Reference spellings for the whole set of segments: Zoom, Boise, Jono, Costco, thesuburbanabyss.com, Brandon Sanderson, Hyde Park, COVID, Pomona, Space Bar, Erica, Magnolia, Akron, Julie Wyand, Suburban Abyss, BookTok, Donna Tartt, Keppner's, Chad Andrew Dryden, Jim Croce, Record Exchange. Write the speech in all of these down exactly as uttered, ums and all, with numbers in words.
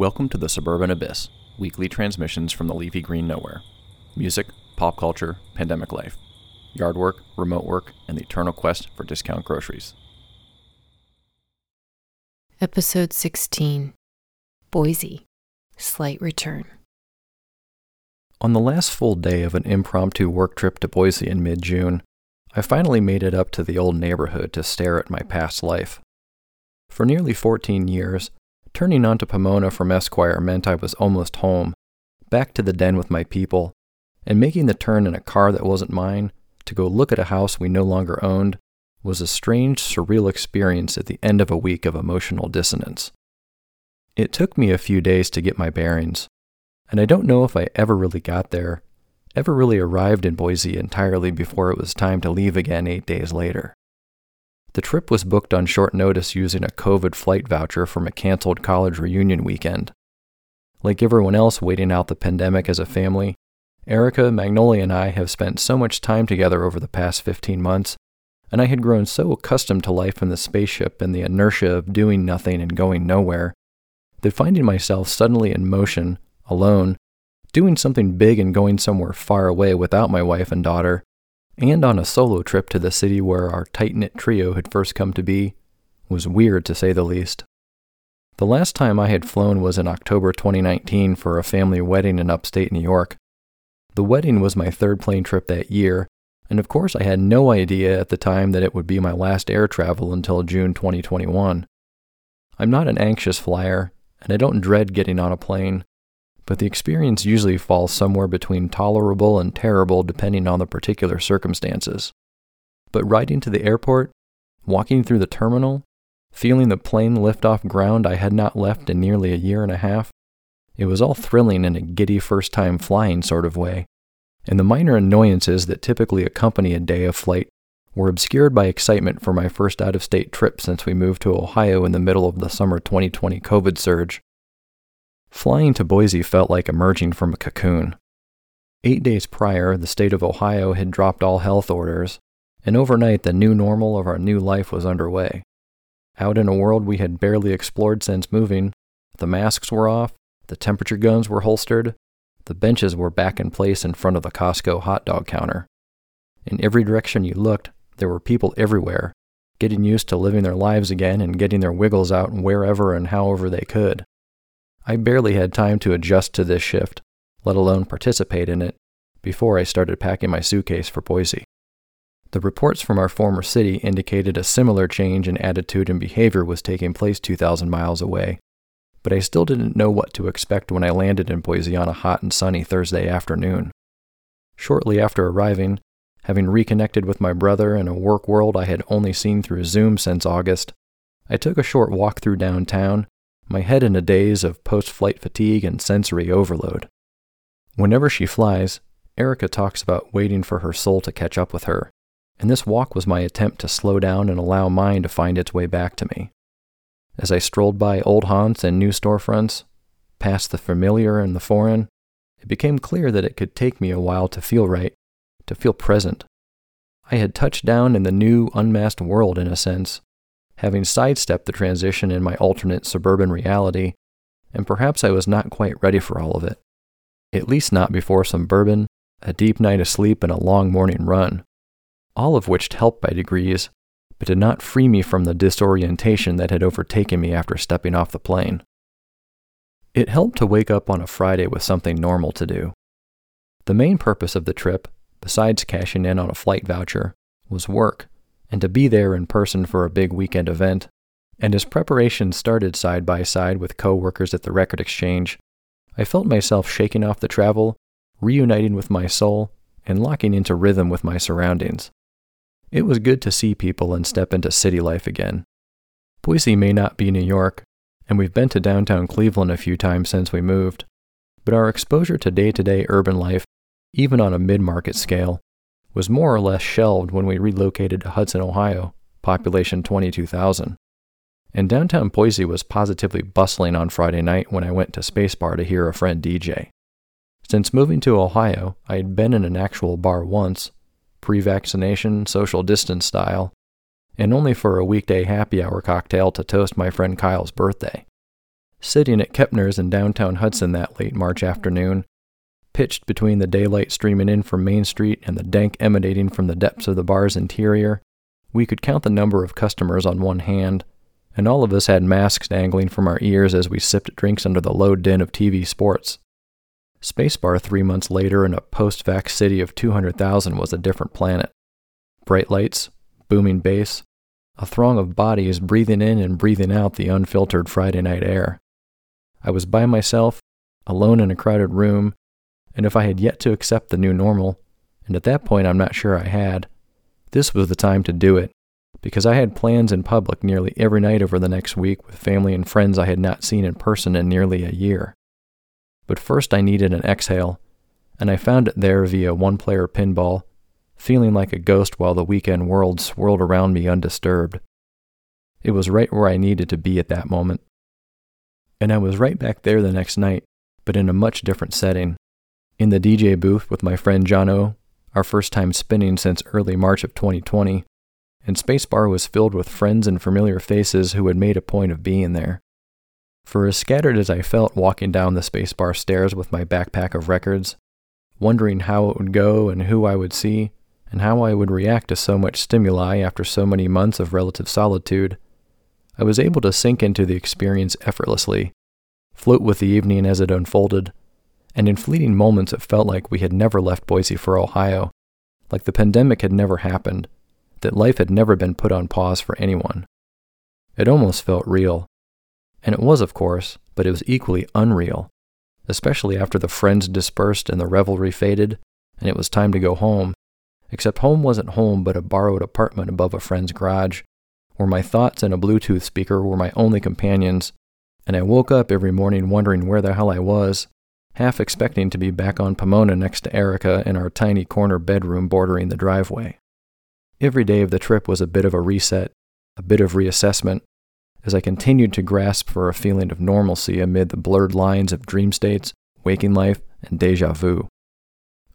Welcome to the Suburban Abyss, weekly transmissions from the leafy green nowhere. Music, pop culture, pandemic life, yard work, remote work, and the eternal quest for discount groceries. Episode sixteen, Boise, Slight Return. On the last full day of an impromptu work trip to Boise in mid-June, I finally made it up to the old neighborhood to stare at my past life. For nearly fourteen years, turning onto Pomona from Esquire meant I was almost home, back to the den with my people, and making the turn in a car that wasn't mine to go look at a house we no longer owned was a strange, surreal experience at the end of a week of emotional dissonance. It took me a few days to get my bearings, and I don't know if I ever really got there, ever really arrived in Boise entirely before it was time to leave again eight days later. The trip was booked on short notice using a COVID flight voucher from a canceled college reunion weekend. Like everyone else waiting out the pandemic as a family, Erica, Magnolia, and I have spent so much time together over the past fifteen months, and I had grown so accustomed to life in the spaceship and the inertia of doing nothing and going nowhere, that finding myself suddenly in motion, alone, doing something big and going somewhere far away without my wife and daughter, and on a solo trip to the city where our tight-knit trio had first come to be, was weird to say the least. The last time I had flown was in October twenty nineteen for a family wedding in upstate New York. The wedding was my third plane trip that year, and of course I had no idea at the time that it would be my last air travel until June twenty twenty-one. I'm not an anxious flyer, and I don't dread getting on a plane, but the experience usually falls somewhere between tolerable and terrible depending on the particular circumstances. But riding to the airport, walking through the terminal, feeling the plane lift off ground I had not left in nearly a year and a half, it was all thrilling in a giddy first-time flying sort of way, and the minor annoyances that typically accompany a day of flight were obscured by excitement for my first out-of-state trip since we moved to Ohio in the middle of the summer twenty twenty COVID surge. Flying to Boise felt like emerging from a cocoon. Eight days prior, the state of Ohio had dropped all health orders, and overnight the new normal of our new life was underway. Out in a world we had barely explored since moving, the masks were off, the temperature guns were holstered, the benches were back in place in front of the Costco hot dog counter. In every direction you looked, there were people everywhere, getting used to living their lives again and getting their wiggles out wherever and however they could. I barely had time to adjust to this shift, let alone participate in it, before I started packing my suitcase for Boise. The reports from our former city indicated a similar change in attitude and behavior was taking place two thousand miles away, but I still didn't know what to expect when I landed in Boise on a hot and sunny Thursday afternoon. Shortly after arriving, having reconnected with my brother in a work world I had only seen through Zoom since August, I took a short walk through downtown, my head in a daze of post-flight fatigue and sensory overload. Whenever she flies, Erica talks about waiting for her soul to catch up with her, and this walk was my attempt to slow down and allow mine to find its way back to me. As I strolled by old haunts and new storefronts, past the familiar and the foreign, it became clear that it could take me a while to feel right, to feel present. I had touched down in the new, unmasked world in a sense, having sidestepped the transition in my alternate suburban reality, and perhaps I was not quite ready for all of it, at least not before some bourbon, a deep night of sleep, and a long morning run, all of which helped by degrees, but did not free me from the disorientation that had overtaken me after stepping off the plane. It helped to wake up on a Friday with something normal to do. The main purpose of the trip, besides cashing in on a flight voucher, was work, and to be there in person for a big weekend event, and as preparations started side by side with co-workers at the Record Exchange, I felt myself shaking off the travel, reuniting with my soul, and locking into rhythm with my surroundings. It was good to see people and step into city life again. Boise may not be New York, and we've been to downtown Cleveland a few times since we moved, but our exposure to day-to-day urban life, even on a mid-market scale, was more or less shelved when we relocated to Hudson, Ohio, population twenty-two thousand. And downtown Boise was positively bustling on Friday night when I went to Space Bar to hear a friend D J. Since moving to Ohio, I had been in an actual bar once, pre-vaccination, social distance style, and only for a weekday happy hour cocktail to toast my friend Kyle's birthday. sitting at Keppner's in downtown Hudson that late March afternoon, pitched between the daylight streaming in from Main Street and the dank emanating from the depths of the bar's interior, we could count the number of customers on one hand, and all of us had masks dangling from our ears as we sipped drinks under the low din of T V sports. Space Bar three months later in a post-vax city of two hundred thousand was a different planet. Bright lights, booming bass, a throng of bodies breathing in and breathing out the unfiltered Friday night air. I was by myself, alone in a crowded room, and if I had yet to accept the new normal, and at that point I'm not sure I had, this was the time to do it, because I had plans in public nearly every night over the next week with family and friends I had not seen in person in nearly a year. But first I needed an exhale, and I found it there via one-player pinball, feeling like a ghost while the weekend world swirled around me undisturbed. It was right where I needed to be at that moment. And I was right back there the next night, but in a much different setting. In the D J booth with my friend Jono, our first time spinning since early March of twenty twenty, and Space Bar was filled with friends and familiar faces who had made a point of being there. For as scattered as I felt walking down the Space Bar stairs with my backpack of records, wondering how it would go and who I would see, and how I would react to so much stimuli after so many months of relative solitude, I was able to sink into the experience effortlessly, float with the evening as it unfolded, and in fleeting moments it felt like we had never left Boise for Ohio, like the pandemic had never happened, that life had never been put on pause for anyone. It almost felt real. And it was, of course, but it was equally unreal, especially after the friends dispersed and the revelry faded, and it was time to go home, except home wasn't home but a borrowed apartment above a friend's garage, where my thoughts and a Bluetooth speaker were my only companions, and I woke up every morning wondering where the hell I was, half expecting to be back on Pomona next to Erica in our tiny corner bedroom bordering the driveway. Every day of the trip was a bit of a reset, a bit of reassessment, as I continued to grasp for a feeling of normalcy amid the blurred lines of dream states, waking life, and deja vu.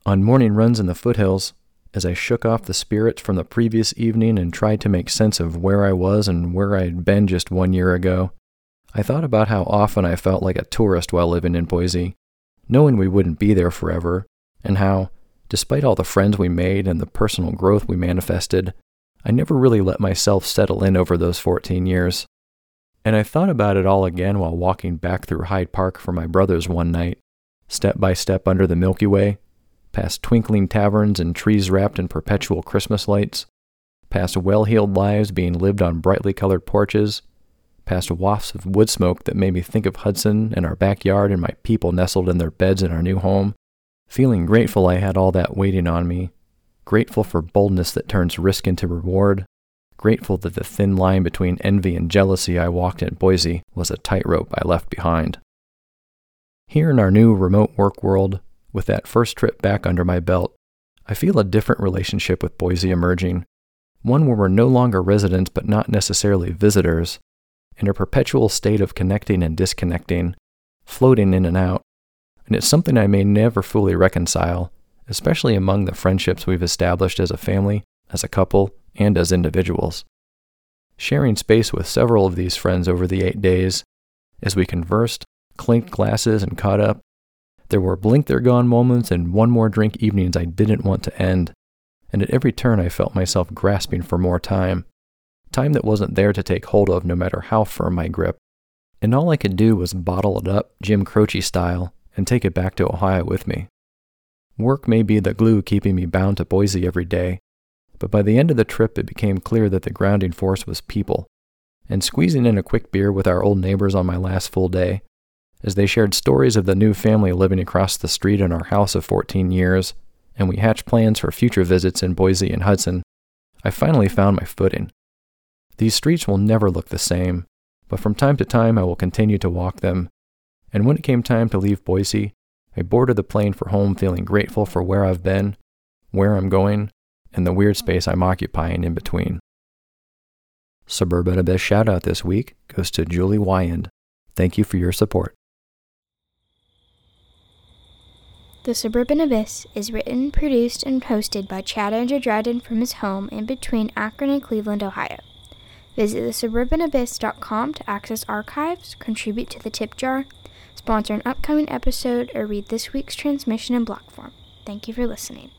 On morning runs in the foothills, as I shook off the spirits from the previous evening and tried to make sense of where I was and where I had been just one year ago, I thought about how often I felt like a tourist while living in Boise, knowing we wouldn't be there forever, and how, despite all the friends we made and the personal growth we manifested, I never really let myself settle in over those fourteen years. And I thought about it all again while walking back through Hyde Park for my brother's one night, step by step under the Milky Way, past twinkling taverns and trees wrapped in perpetual Christmas lights, past well-heeled lives being lived on brightly colored porches, past wafts of wood smoke that made me think of Hudson and our backyard and my people nestled in their beds in our new home, feeling grateful I had all that waiting on me, grateful for boldness that turns risk into reward, grateful that the thin line between envy and jealousy I walked at Boise was a tightrope I left behind. Here in our new remote work world, with that first trip back under my belt, I feel a different relationship with Boise emerging, one where we're no longer residents but not necessarily visitors, in a perpetual state of connecting and disconnecting, floating in and out, and it's something I may never fully reconcile, especially among the friendships we've established as a family, as a couple, and as individuals. Sharing space with several of these friends over the eight days, as we conversed, clinked glasses, and caught up, there were blink-they're-gone moments and one-more-drink evenings I didn't want to end, and at every turn I felt myself grasping for more time, time that wasn't there to take hold of no matter how firm my grip, and all I could do was bottle it up Jim Croce style and take it back to Ohio with me. Work may be the glue keeping me bound to Boise every day, but by the end of the trip it became clear that the grounding force was people, and squeezing in a quick beer with our old neighbors on my last full day, as they shared stories of the new family living across the street in our house of fourteen years, and we hatched plans for future visits in Boise and Hudson, I finally found my footing. These streets will never look the same, but from time to time I will continue to walk them, and when it came time to leave Boise, I boarded the plane for home feeling grateful for where I've been, where I'm going, and the weird space I'm occupying in between. Suburban Abyss shout-out this week goes to Julie Wyand. Thank you for your support. The Suburban Abyss is written, produced, and hosted by Chad Andrew Dryden from his home in between Akron and Cleveland, Ohio. Visit the suburban abyss dot com to access archives, contribute to the tip jar, sponsor an upcoming episode, or read this week's transmission in block form. Thank you for listening.